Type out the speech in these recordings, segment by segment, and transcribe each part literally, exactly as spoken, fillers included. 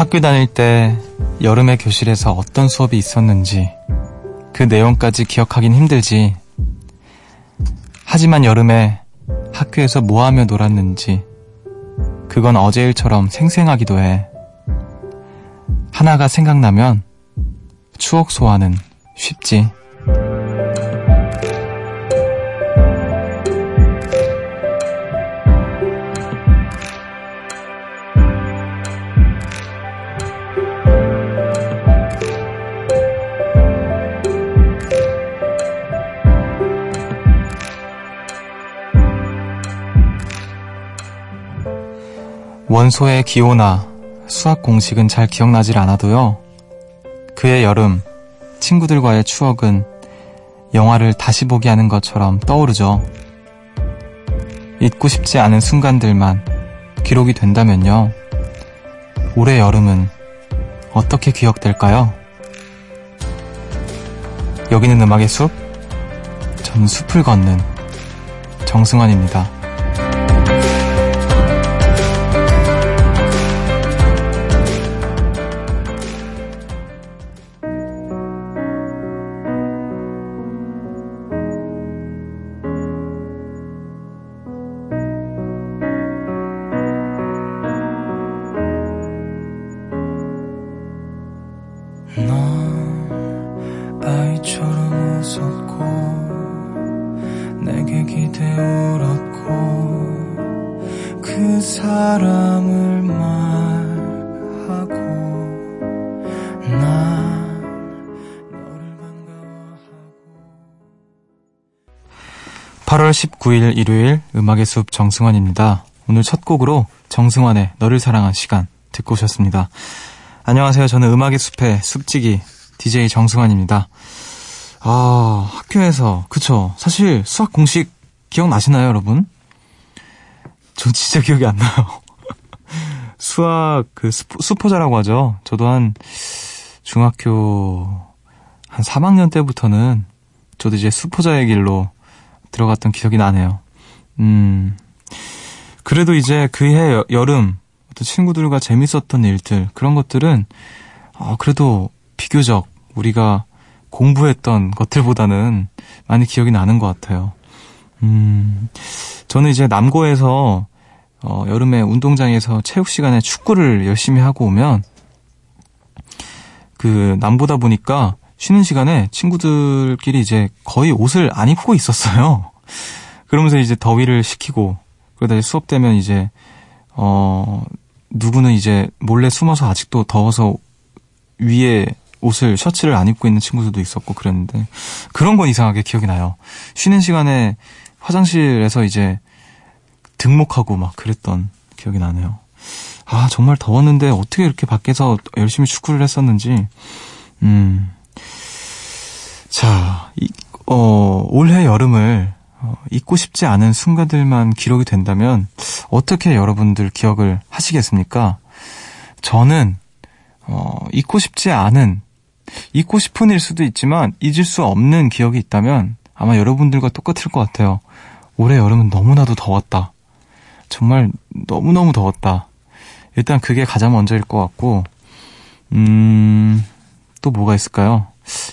학교 다닐 때 여름의 교실에서 어떤 수업이 있었는지 그 내용까지 기억하긴 힘들지. 하지만 여름에 학교에서 뭐하며 놀았는지 그건 어제 일처럼 생생하기도 해. 하나가 생각나면 추억 소환은 쉽지. 원소의 기호나 수학 공식은 잘 기억나질 않아도요, 그의 여름, 친구들과의 추억은 영화를 다시 보게 하는 것처럼 떠오르죠. 잊고 싶지 않은 순간들만 기록이 된다면요, 올해 여름은 어떻게 기억될까요? 여기는 음악의 숲, 전 숲을 걷는 정승환입니다. 팔월 십구일 일요일 음악의 숲 정승환입니다. 오늘 첫 곡으로 정승환의 너를 사랑한 시간 듣고 오셨습니다. 안녕하세요. 저는 음악의 숲의 숲지기 디제이 정승환입니다. 아, 학교에서 그쵸? 사실 수학 공식 기억나시나요, 여러분? 전 진짜 기억이 안 나요. 수학 그 수포, 수포자라고 하죠. 저도 한 중학교 한 삼 학년 때부터는 저도 이제 수포자의 길로 들어갔던 기억이 나네요. 음, 그래도 이제 그해 여름 어떤 친구들과 재밌었던 일들, 그런 것들은 어, 그래도 비교적 우리가 공부했던 것들보다는 많이 기억이 나는 것 같아요. 음, 저는 이제 남고에서 어, 여름에 운동장에서 체육 시간에 축구를 열심히 하고 오면 그 남보다 보니까 쉬는 시간에 친구들끼리 이제 거의 옷을 안 입고 있었어요. 그러면서 이제 더위를 식히고, 그러다 이제 수업 되면 이제, 어, 누구는 이제 몰래 숨어서 아직도 더워서 위에 옷을, 셔츠를 안 입고 있는 친구들도 있었고 그랬는데, 그런 건 이상하게 기억이 나요. 쉬는 시간에 화장실에서 이제 등목하고 막 그랬던 기억이 나네요. 아, 정말 더웠는데 어떻게 이렇게 밖에서 열심히 축구를 했었는지, 음, 자, 이, 어, 올해 여름을 어, 잊고 싶지 않은 순간들만 기록이 된다면 어떻게 여러분들 기억을 하시겠습니까? 저는 어, 잊고 싶지 않은, 잊고 싶은 일 수도 있지만 잊을 수 없는 기억이 있다면 아마 여러분들과 똑같을 것 같아요. 올해 여름은 너무나도 더웠다. 정말 너무너무 더웠다. 일단 그게 가장 먼저일 것 같고, 음, 또 뭐가 있을까요?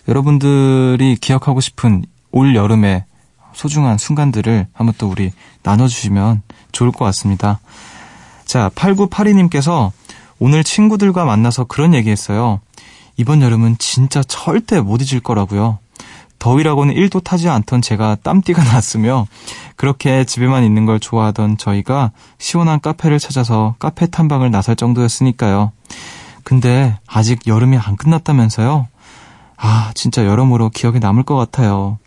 여러분들이 기억하고 싶은 올 여름의 소중한 순간들을 한번 또 우리 나눠주시면 좋을 것 같습니다. 자, 팔구팔이 님께서 오늘 친구들과 만나서 그런 얘기했어요. 이번 여름은 진짜 절대 못 잊을 거라고요. 더위라고는 일도 타지 않던 제가 땀띠가 났으며 그렇게 집에만 있는 걸 좋아하던 저희가 시원한 카페를 찾아서 카페 탐방을 나설 정도였으니까요. 근데 아직 여름이 안 끝났다면서요? 아, 진짜 여러모로 기억에 남을 것 같아요.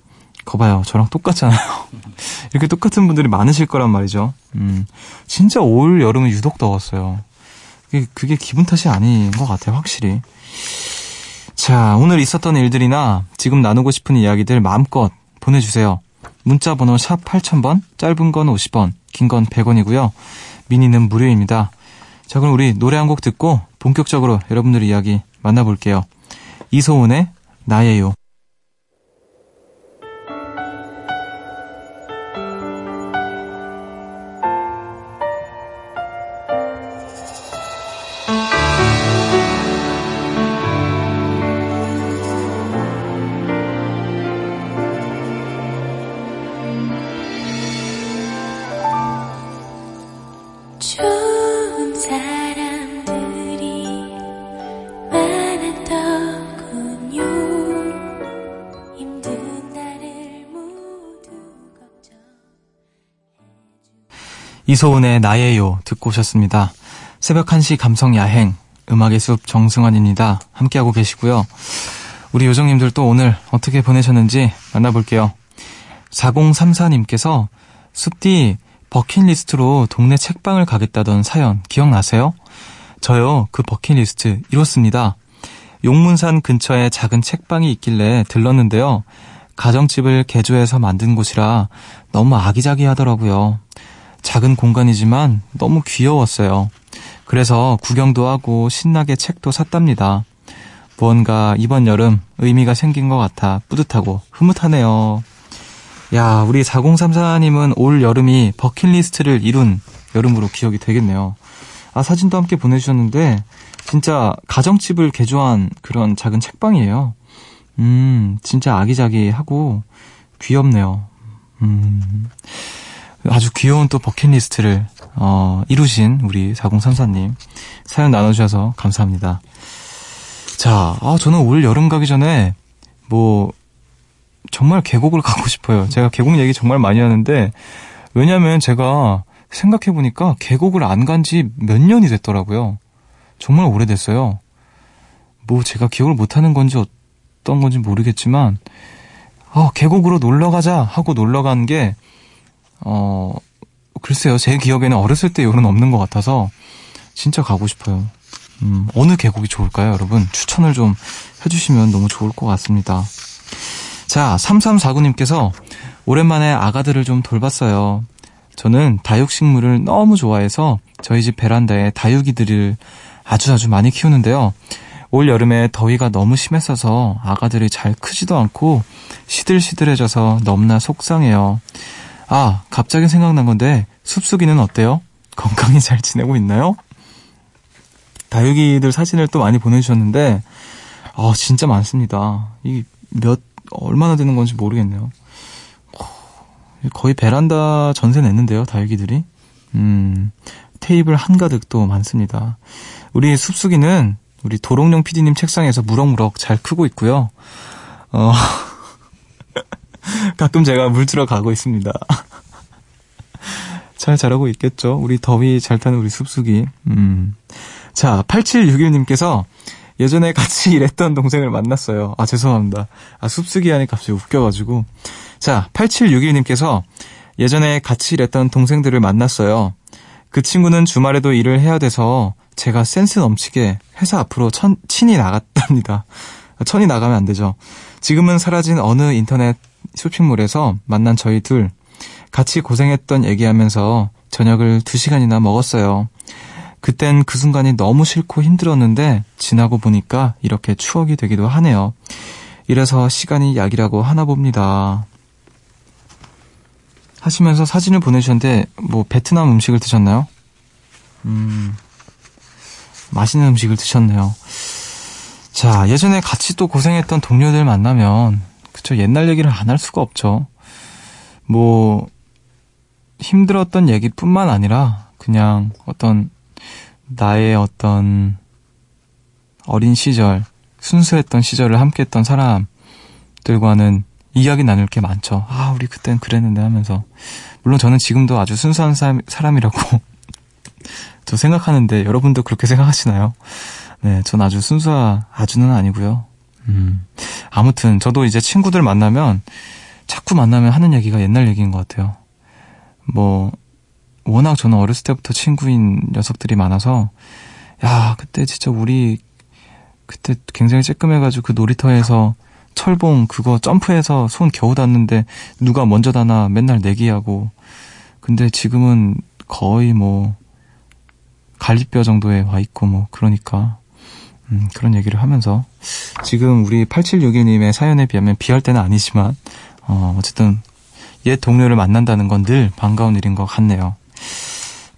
거봐요, 저랑 똑같잖아요. 이렇게 똑같은 분들이 많으실 거란 말이죠. 음, 진짜 올 여름은 유독 더웠어요. 그게, 그게 기분 탓이 아닌 것 같아요, 확실히. 자, 오늘 있었던 일들이나 지금 나누고 싶은 이야기들 마음껏 보내주세요. 문자번호 샵 팔천 번, 짧은 건 오십 원, 긴 건 백 원이고요. 미니는 무료입니다. 자, 그럼 우리 노래 한 곡 듣고 본격적으로 여러분들 이야기 만나볼게요. 이소은의 나예요. 이소은의 나예요 듣고 오셨습니다. 새벽 한 시 감성 야행, 음악의 숲 정승환입니다. 함께하고 계시고요. 우리 요정님들 또 오늘 어떻게 보내셨는지 만나볼게요. 사공삼사님께서 숲디 버킷리스트로 동네 책방을 가겠다던 사연 기억나세요? 저요, 그 버킷리스트 이렇습니다. 용문산 근처에 작은 책방이 있길래 들렀는데요. 가정집을 개조해서 만든 곳이라 너무 아기자기하더라고요. 작은 공간이지만 너무 귀여웠어요. 그래서 구경도 하고 신나게 책도 샀답니다. 무언가 이번 여름 의미가 생긴 것 같아 뿌듯하고 흐뭇하네요. 야, 우리 사공삼사님은 올 여름이 버킷리스트를 이룬 여름으로 기억이 되겠네요. 아, 사진도 함께 보내주셨는데 진짜 가정집을 개조한 그런 작은 책방이에요. 음, 진짜 아기자기하고 귀엽네요. 음, 아주 귀여운 또 버킷리스트를 어, 이루신 우리 사공삼사님 사연 나눠주셔서 감사합니다. 자, 아, 저는 올 여름 가기 전에 뭐 정말 계곡을 가고 싶어요. 제가 계곡 얘기 정말 많이 하는데, 왜냐면 제가 생각해보니까 계곡을 안 간 지 몇 년이 됐더라고요. 정말 오래됐어요. 뭐 제가 기억을 못하는 건지 어떤 건지 모르겠지만, 어, 계곡으로 놀러가자 하고 놀러간 게 어, 글쎄요, 제 기억에는 어렸을 때 이후로는 없는 것 같아서 진짜 가고 싶어요. 음, 어느 계곡이 좋을까요, 여러분? 추천을 좀 해주시면 너무 좋을 것 같습니다. 자, 삼삼사구님께서 오랜만에 아가들을 좀 돌봤어요. 저는 다육식물을 너무 좋아해서 저희 집 베란다에 다육이들을 아주 아주 많이 키우는데요. 올 여름에 더위가 너무 심했어서 아가들이 잘 크지도 않고 시들시들해져서 너무나 속상해요. 아, 갑자기 생각난 건데 숲속이는 어때요? 건강히 잘 지내고 있나요? 다육이들 사진을 또 많이 보내주셨는데 어, 진짜 많습니다. 이 몇 얼마나 되는 건지 모르겠네요. 거의 베란다 전세 냈는데요, 다육이들이. 음, 테이블 한가득 또 많습니다. 우리 숲수기는 우리 도롱뇽 피디님 책상에서 무럭무럭 잘 크고 있고요. 어, 가끔 제가 물들어 가고 있습니다. 잘 자라고 있겠죠. 우리 더위 잘 타는 우리 숲수기. 음. 자, 팔칠육일님께서 예전에 같이 일했던 동생을 만났어요. 아, 죄송합니다. 아, 숲쓰기 하니 갑자기 웃겨가지고. 자, 팔칠육일님께서 예전에 같이 일했던 동생들을 만났어요. 그 친구는 주말에도 일을 해야 돼서 제가 센스 넘치게 회사 앞으로 천, 친히 나갔답니다. 아, 천히 나가면 안 되죠. 지금은 사라진 어느 인터넷 쇼핑몰에서 만난 저희 둘. 같이 고생했던 얘기하면서 저녁을 두 시간이나 먹었어요. 그땐 그 순간이 너무 싫고 힘들었는데 지나고 보니까 이렇게 추억이 되기도 하네요. 이래서 시간이 약이라고 하나 봅니다. 하시면서 사진을 보내주셨는데 뭐 베트남 음식을 드셨나요? 음, 맛있는 음식을 드셨네요. 자, 예전에 같이 또 고생했던 동료들 만나면 그쵸, 옛날 얘기를 안 할 수가 없죠. 뭐 힘들었던 얘기뿐만 아니라 그냥 어떤 나의 어떤 어린 시절, 순수했던 시절을 함께했던 사람들과는 이야기 나눌 게 많죠. 아, 우리 그땐 그랬는데 하면서. 물론 저는 지금도 아주 순수한 사람, 사람이라고 저 생각하는데 여러분도 그렇게 생각하시나요? 네, 전 아주 순수하, 아주는 아니고요. 음, 아무튼 저도 이제 친구들 만나면 자꾸 만나면 하는 얘기가 옛날 얘기인 것 같아요. 뭐 워낙 저는 어렸을 때부터 친구인 녀석들이 많아서, 야, 그때 진짜 우리 그때 굉장히 쬐끔해가지고 그 놀이터에서 철봉 그거 점프해서 손 겨우 닿는데 누가 먼저 닿나 맨날 내기하고. 근데 지금은 거의 뭐 갈비뼈 정도에 와 있고 뭐 그러니까 음, 그런 얘기를 하면서 지금 우리 팔칠육이님의 사연에 비하면 비할 때는 아니지만 어, 어쨌든 옛 동료를 만난다는 건 늘 반가운 일인 것 같네요.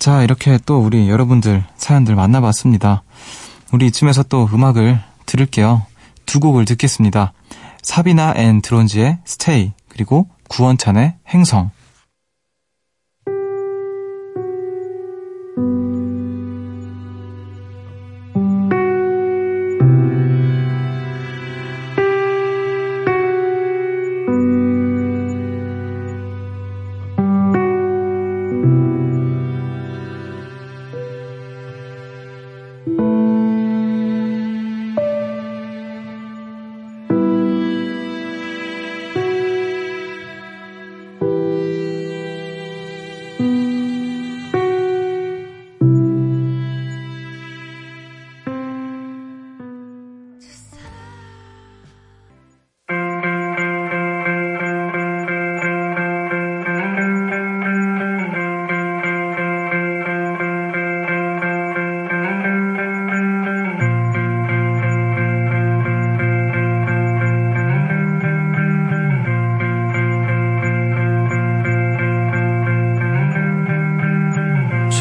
자, 이렇게 또 우리 여러분들 사연들 만나봤습니다. 우리 이쯤에서 또 음악을 들을게요. 두 곡을 듣겠습니다. 사비나 앤 드론즈의 스테이, 그리고 구원찬의 행성.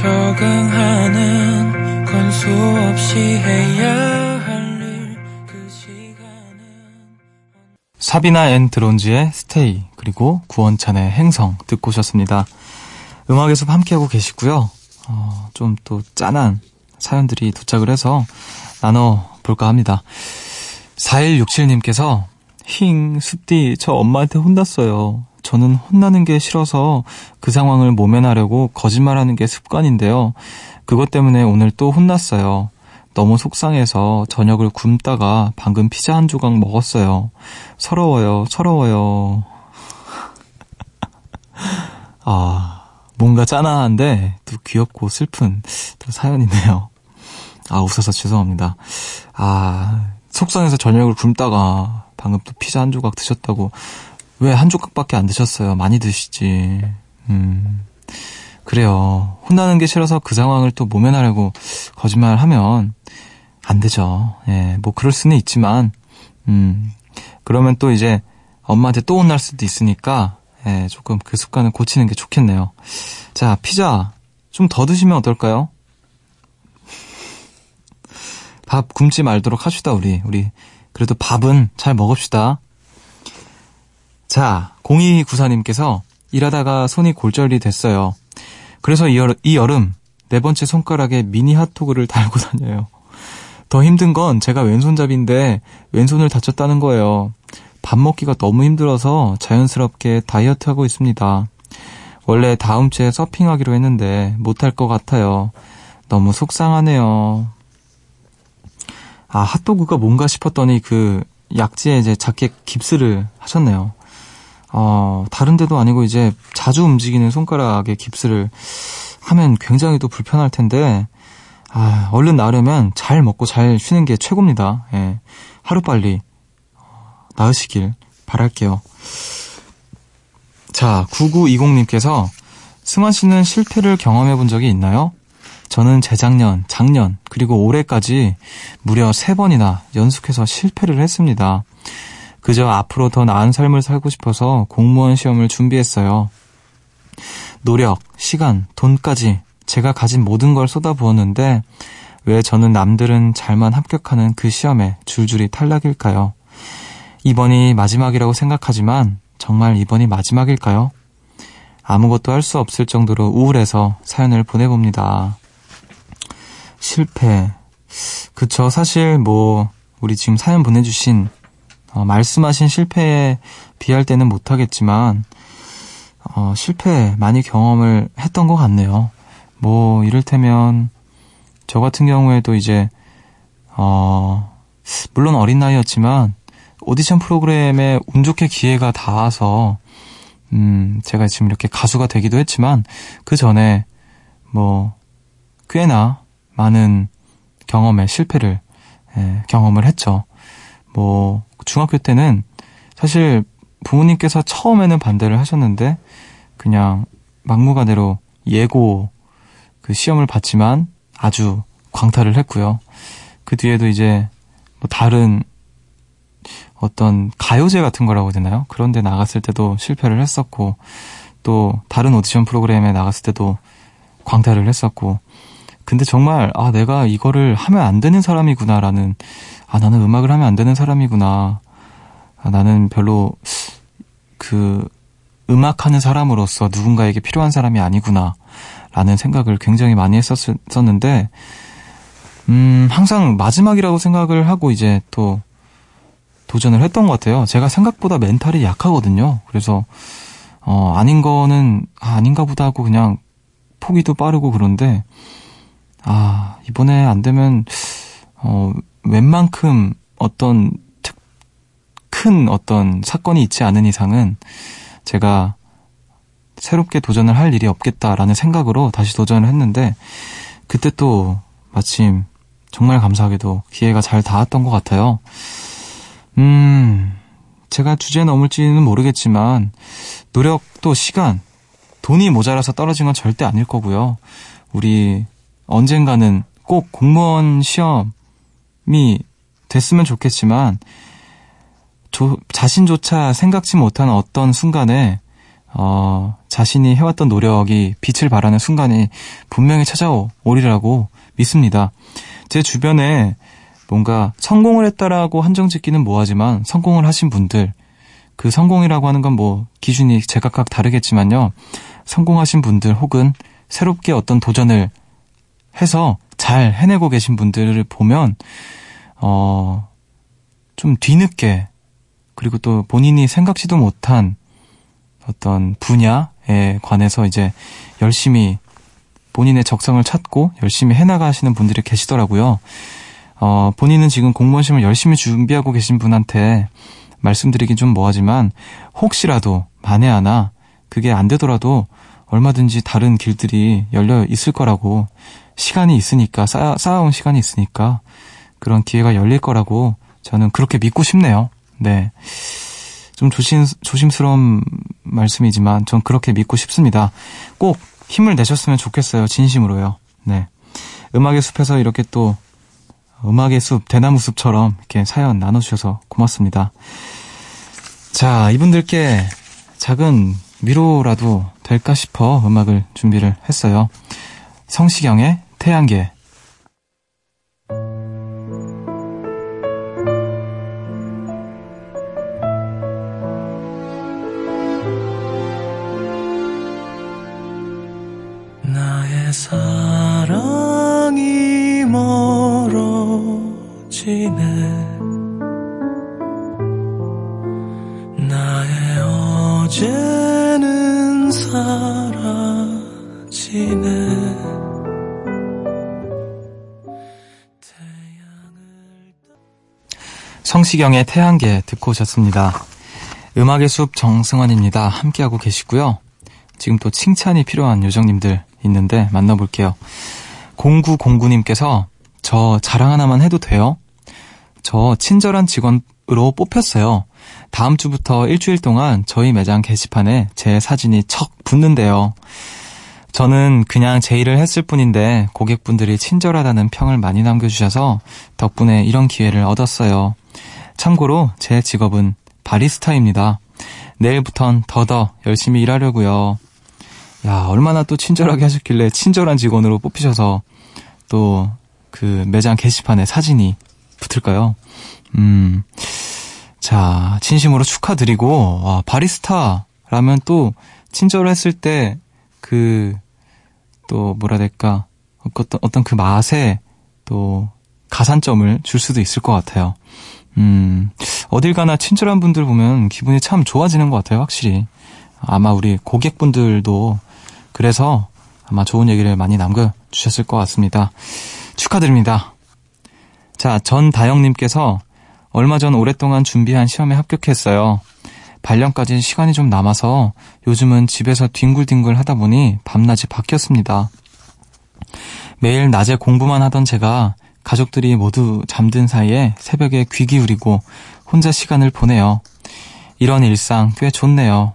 적응하는 건 수없이 해야 할 일 그 시간은 사비나 앤 드론즈의 스테이 그리고 구원찬의 행성 듣고 오셨습니다. 음악의 숲 함께하고 계시고요. 어, 좀 또 짠한 사연들이 도착을 해서 나눠볼까 합니다. 사일육칠님께서 힝, 숲디, 저 엄마한테 혼났어요. 저는 혼나는 게 싫어서 그 상황을 모면하려고 거짓말하는 게 습관인데요. 그것 때문에 오늘 또 혼났어요. 너무 속상해서 저녁을 굶다가 방금 피자 한 조각 먹었어요. 서러워요, 서러워요. 아, 뭔가 짠한데 또 귀엽고 슬픈 또 사연이네요. 아, 웃어서 죄송합니다. 아, 속상해서 저녁을 굶다가 방금 또 피자 한 조각 드셨다고. 왜 한 조각밖에 안 드셨어요? 많이 드시지. 음, 그래요. 혼나는 게 싫어서 그 상황을 또 모면하려고 거짓말 하면 안 되죠. 예, 뭐 그럴 수는 있지만, 음, 그러면 또 이제 엄마한테 또 혼날 수도 있으니까, 예, 조금 그 습관을 고치는 게 좋겠네요. 자, 피자 좀 더 드시면 어떨까요? 밥 굶지 말도록 합시다, 우리. 우리, 그래도 밥은 잘 먹읍시다. 자, 공이구사님께서 일하다가 손이 골절이 됐어요. 그래서 이, 여름, 이 여름 네 번째 손가락에 미니 핫도그를 달고 다녀요. 더 힘든 건 제가 왼손잡이인데 왼손을 다쳤다는 거예요. 밥 먹기가 너무 힘들어서 자연스럽게 다이어트하고 있습니다. 원래 다음 주에 서핑하기로 했는데 못할 것 같아요. 너무 속상하네요. 아, 핫도그가 뭔가 싶었더니 그 약지에 이제 작게 깁스를 하셨네요. 어, 다른 데도 아니고 이제 자주 움직이는 손가락에 깁스를 하면 굉장히 또 불편할 텐데, 아, 얼른 나으려면 잘 먹고 잘 쉬는 게 최고입니다. 예. 하루빨리 나으시길 바랄게요. 자, 구구이공님께서 승환 씨는 실패를 경험해 본 적이 있나요? 저는 재작년, 작년, 그리고 올해까지 무려 세 번이나 연속해서 실패를 했습니다. 그저 앞으로 더 나은 삶을 살고 싶어서 공무원 시험을 준비했어요. 노력, 시간, 돈까지 제가 가진 모든 걸 쏟아부었는데 왜 저는 남들은 잘만 합격하는 그 시험에 줄줄이 탈락일까요? 이번이 마지막이라고 생각하지만 정말 이번이 마지막일까요? 아무것도 할 수 없을 정도로 우울해서 사연을 보내봅니다. 실패. 그쵸, 사실 뭐 우리 지금 사연 보내주신 어, 말씀하신 실패에 비할 때는 못하겠지만 어, 실패 많이 경험을 했던 것 같네요. 뭐 이를테면 저 같은 경우에도 이제 어, 물론 어린 나이였지만 오디션 프로그램에 운 좋게 기회가 닿아서 음, 제가 지금 이렇게 가수가 되기도 했지만 그 전에 뭐 꽤나 많은 경험에 실패를 예, 경험을 했죠. 뭐 중학교 때는 사실 부모님께서 처음에는 반대를 하셨는데 그냥 막무가내로 예고 그 시험을 봤지만 아주 광탈을 했고요. 그 뒤에도 이제 뭐 다른 어떤 가요제 같은 거라고 해야 되나요? 그런데 나갔을 때도 실패를 했었고 또 다른 오디션 프로그램에 나갔을 때도 광탈을 했었고 근데 정말 아 내가 이거를 하면 안 되는 사람이구나라는 아 나는 음악을 하면 안 되는 사람이구나 아, 나는 별로 그 음악하는 사람으로서 누군가에게 필요한 사람이 아니구나 라는 생각을 굉장히 많이 했었는데 음 항상 마지막이라고 생각을 하고 이제 또 도전을 했던 것 같아요. 제가 생각보다 멘탈이 약하거든요. 그래서 어 아닌 거는 아, 아닌가 보다 하고 그냥 포기도 빠르고 그런데 아, 이번에 안 되면, 어, 웬만큼 어떤 특, 큰 어떤 사건이 있지 않은 이상은 제가 새롭게 도전을 할 일이 없겠다라는 생각으로 다시 도전을 했는데, 그때 또 마침 정말 감사하게도 기회가 잘 닿았던 것 같아요. 음, 제가 주제에 넘을지는 모르겠지만, 노력도 시간, 돈이 모자라서 떨어진 건 절대 아닐 거고요. 우리, 언젠가는 꼭 공무원 시험이 됐으면 좋겠지만 조, 자신조차 생각지 못한 어떤 순간에 어, 자신이 해왔던 노력이 빛을 발하는 순간이 분명히 찾아오리라고 믿습니다. 제 주변에 뭔가 성공을 했다라고 한정짓기는 뭐하지만 성공을 하신 분들, 그 성공이라고 하는 건 뭐 기준이 제각각 다르겠지만요, 성공하신 분들 혹은 새롭게 어떤 도전을 해서 잘 해내고 계신 분들을 보면 어, 좀 뒤늦게, 그리고 또 본인이 생각지도 못한 어떤 분야에 관해서 이제 열심히 본인의 적성을 찾고 열심히 해나가시는 분들이 계시더라고요. 어, 본인은 지금 공무원 시험을 열심히 준비하고 계신 분한테 말씀드리긴 좀 뭐하지만 혹시라도 만에 하나 그게 안 되더라도 얼마든지 다른 길들이 열려 있을 거라고, 시간이 있으니까, 쌓아, 쌓아온 시간이 있으니까 그런 기회가 열릴 거라고 저는 그렇게 믿고 싶네요. 네, 좀 조심, 조심스러운 말씀이지만 전 그렇게 믿고 싶습니다. 꼭 힘을 내셨으면 좋겠어요. 진심으로요. 네, 음악의 숲에서 이렇게 또 음악의 숲, 대나무 숲처럼 이렇게 사연 나눠주셔서 고맙습니다. 자, 이분들께 작은 위로라도 될까 싶어 음악을 준비를 했어요. 성시경의 태양계. 나의 사랑이 멀어지네. 나의 어제는 사라지네. 성시경의 태양계 듣고 오셨습니다. 음악의 숲 정승환입니다. 함께하고 계시고요. 지금 또 칭찬이 필요한 요정님들 있는데 만나볼게요. 공구공구님께서 저 자랑 하나만 해도 돼요? 저 친절한 직원으로 뽑혔어요. 다음 주부터 일주일 동안 저희 매장 게시판에 제 사진이 척 붙는데요. 저는 그냥 제 일을 했을 뿐인데 고객분들이 친절하다는 평을 많이 남겨주셔서 덕분에 이런 기회를 얻었어요. 참고로 제 직업은 바리스타입니다. 내일부턴 더더 열심히 일하려고요. 야, 얼마나 또 친절하게 하셨길래 친절한 직원으로 뽑히셔서 또 그 매장 게시판에 사진이 붙을까요? 음, 자, 진심으로 축하드리고, 와, 바리스타라면 또 친절했을 때 그 또 뭐라 될까, 어떤 어떤 그 맛에 또 가산점을 줄 수도 있을 것 같아요. 음, 어딜 가나 친절한 분들 보면 기분이 참 좋아지는 것 같아요, 확실히. 아마 우리 고객분들도 그래서 아마 좋은 얘기를 많이 남겨주셨을 것 같습니다. 축하드립니다. 자, 전다영님께서 얼마 전 오랫동안 준비한 시험에 합격했어요. 발령까지 시간이 좀 남아서 요즘은 집에서 뒹굴뒹굴 하다 보니 밤낮이 바뀌었습니다. 매일 낮에 공부만 하던 제가 가족들이 모두 잠든 사이에 새벽에 귀 기울이고 혼자 시간을 보내요. 이런 일상 꽤 좋네요.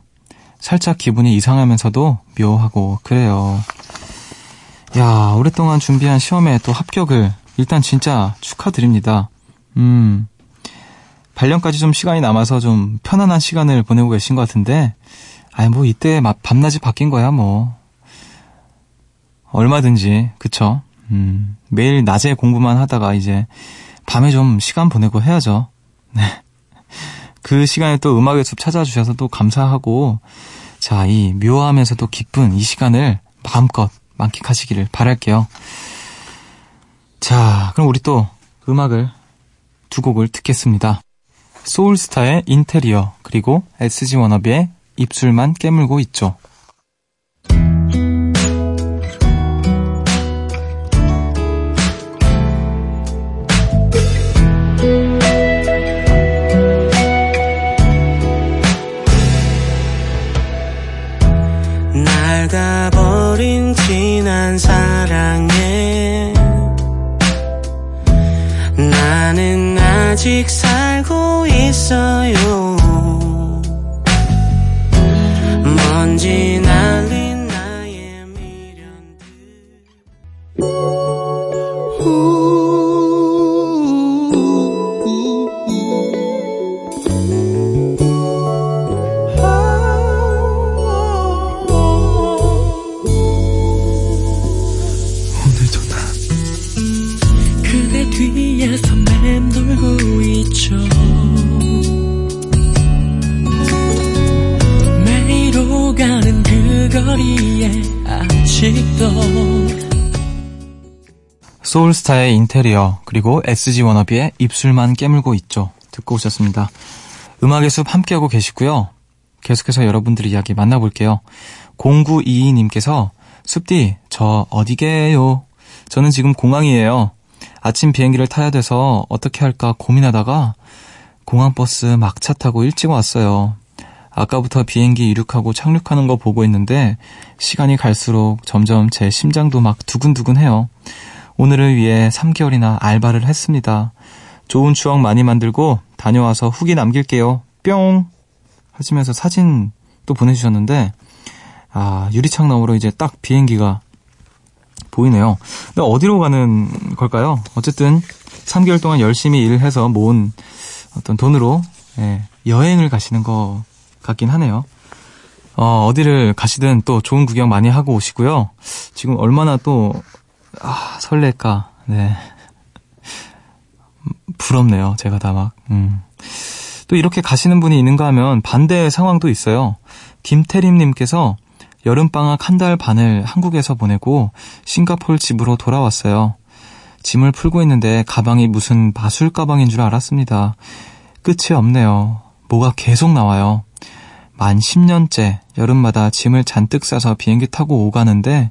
살짝 기분이 이상하면서도 묘하고 그래요. 야, 오랫동안 준비한 시험에 또 합격을, 일단 진짜 축하드립니다. 음, 발령까지 좀 시간이 남아서 좀 편안한 시간을 보내고 계신 것 같은데, 아니 뭐 이때 막 밤낮이 바뀐 거야 뭐 얼마든지, 그쵸? 음, 매일 낮에 공부만 하다가 이제 밤에 좀 시간 보내고 해야죠. 네. 그 시간에 또 음악의 숲 찾아주셔서 또 감사하고, 자, 이 묘하면서도 기쁜 이 시간을 마음껏 만끽하시기를 바랄게요. 자, 그럼 우리 또 음악을 두 곡을 듣겠습니다. 소울스타의 인테리어, 그리고 에스지워너비의 입술만 깨물고 있죠. 버린 지난 사랑에 나는 아직 살고 있어요. 먼지 날린 나의 미련들. 거리에 아직도 소울스타의 인테리어 그리고 에스지워너비의 입술만 깨물고 있죠. 듣고 오셨습니다. 음악의 숲 함께하고 계시고요. 계속해서 여러분들의 이야기 만나볼게요. 공구이이님께서 숲디 저 어디게요? 저는 지금 공항이에요. 아침 비행기를 타야 돼서 어떻게 할까 고민하다가 공항버스 막차 타고 일찍 왔어요. 아까부터 비행기 이륙하고 착륙하는 거 보고 있는데 시간이 갈수록 점점 제 심장도 막 두근두근해요. 오늘을 위해 삼 개월이나 알바를 했습니다. 좋은 추억 많이 만들고 다녀와서 후기 남길게요. 뿅! 하시면서 사진 또 보내주셨는데 아 유리창 너머로 이제 딱 비행기가 보이네요. 근데 어디로 가는 걸까요? 어쨌든 삼 개월 동안 열심히 일을 해서 모은 어떤 돈으로 예, 여행을 가시는 것 같긴 하네요. 어, 어디를 가시든 또 좋은 구경 많이 하고 오시고요. 지금 얼마나 또 아, 설렐까. 네. 부럽네요. 제가 다 막. 음. 또 이렇게 가시는 분이 있는가 하면 반대의 상황도 있어요. 김태림님께서 여름방학 한 달 반을 한국에서 보내고 싱가포르 집으로 돌아왔어요. 짐을 풀고 있는데 가방이 무슨 마술 가방인 줄 알았습니다. 끝이 없네요. 뭐가 계속 나와요. 만 십 년째 여름마다 짐을 잔뜩 싸서 비행기 타고 오가는데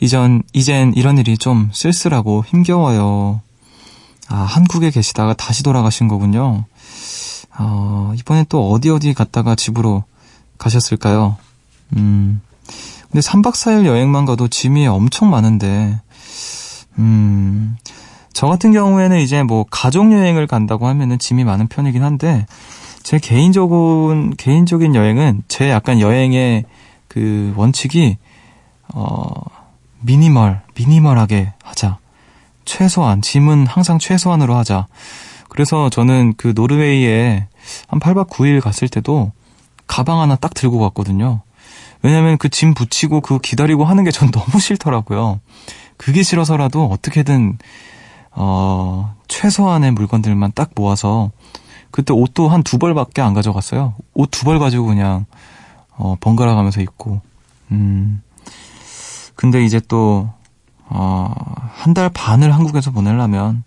이전, 이젠 이런 일이 좀 쓸쓸하고 힘겨워요. 아, 한국에 계시다가 다시 돌아가신 거군요. 어, 이번에 또 어디 어디 갔다가 집으로 가셨을까요? 음, 근데 삼 박 사 일 여행만 가도 짐이 엄청 많은데, 음, 저 같은 경우에는 이제 뭐 가족여행을 간다고 하면은 짐이 많은 편이긴 한데, 제 개인적인, 개인적인 여행은 제 약간 여행의 그 원칙이, 어, 미니멀, 미니멀하게 하자. 최소한, 짐은 항상 최소한으로 하자. 그래서 저는 그 노르웨이에 한 팔 박 구 일 갔을 때도 가방 하나 딱 들고 갔거든요. 왜냐면 그 짐 붙이고 그 기다리고 하는 게 전 너무 싫더라고요. 그게 싫어서라도 어떻게든, 어, 최소한의 물건들만 딱 모아서 그때 옷도 한 두 벌 밖에 안 가져갔어요. 옷 두 벌 가지고 그냥, 어, 번갈아 가면서 입고, 음. 근데 이제 또, 어, 한 달 반을 한국에서 보내려면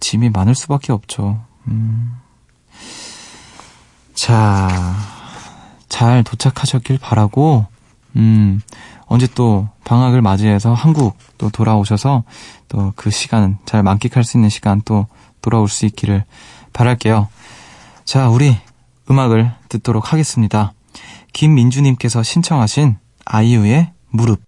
짐이 많을 수밖에 없죠. 음. 자, 잘 도착하셨길 바라고, 음, 언제 또 방학을 맞이해서 한국 또 돌아오셔서 또 그 시간, 잘 만끽할 수 있는 시간 또 돌아올 수 있기를 바랄게요. 자, 우리 음악을 듣도록 하겠습니다. 김민주님께서 신청하신 아이유의 무릎.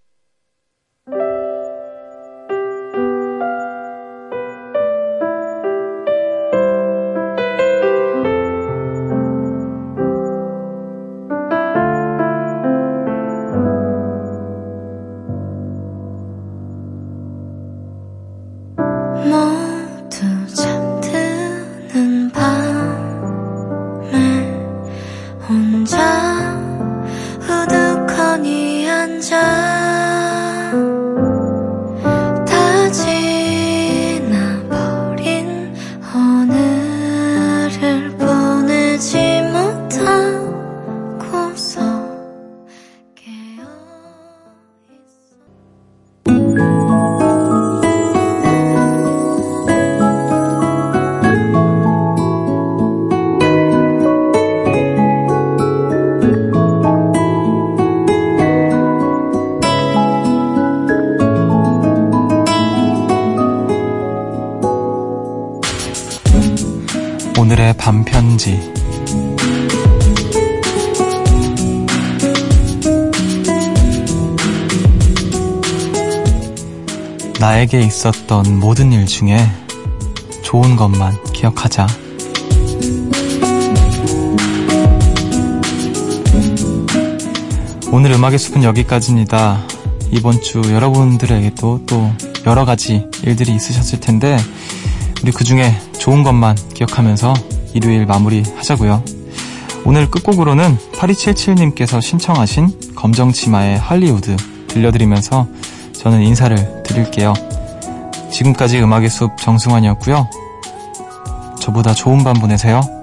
오늘의 밤편지. 나에게 있었던 모든 일 중에 좋은 것만 기억하자. 오늘 음악의 숲은 여기까지입니다. 이번 주 여러분들에게도 또 여러 가지 일들이 있으셨을 텐데 우리 그중에 좋은 것만 기억하면서 일요일 마무리 하자고요. 오늘 끝곡으로는 팔이칠칠님께서 신청하신 검정치마의 할리우드 들려드리면서 저는 인사를 드릴게요. 지금까지 음악의 숲 정승환이었고요. 저보다 좋은 밤 보내세요.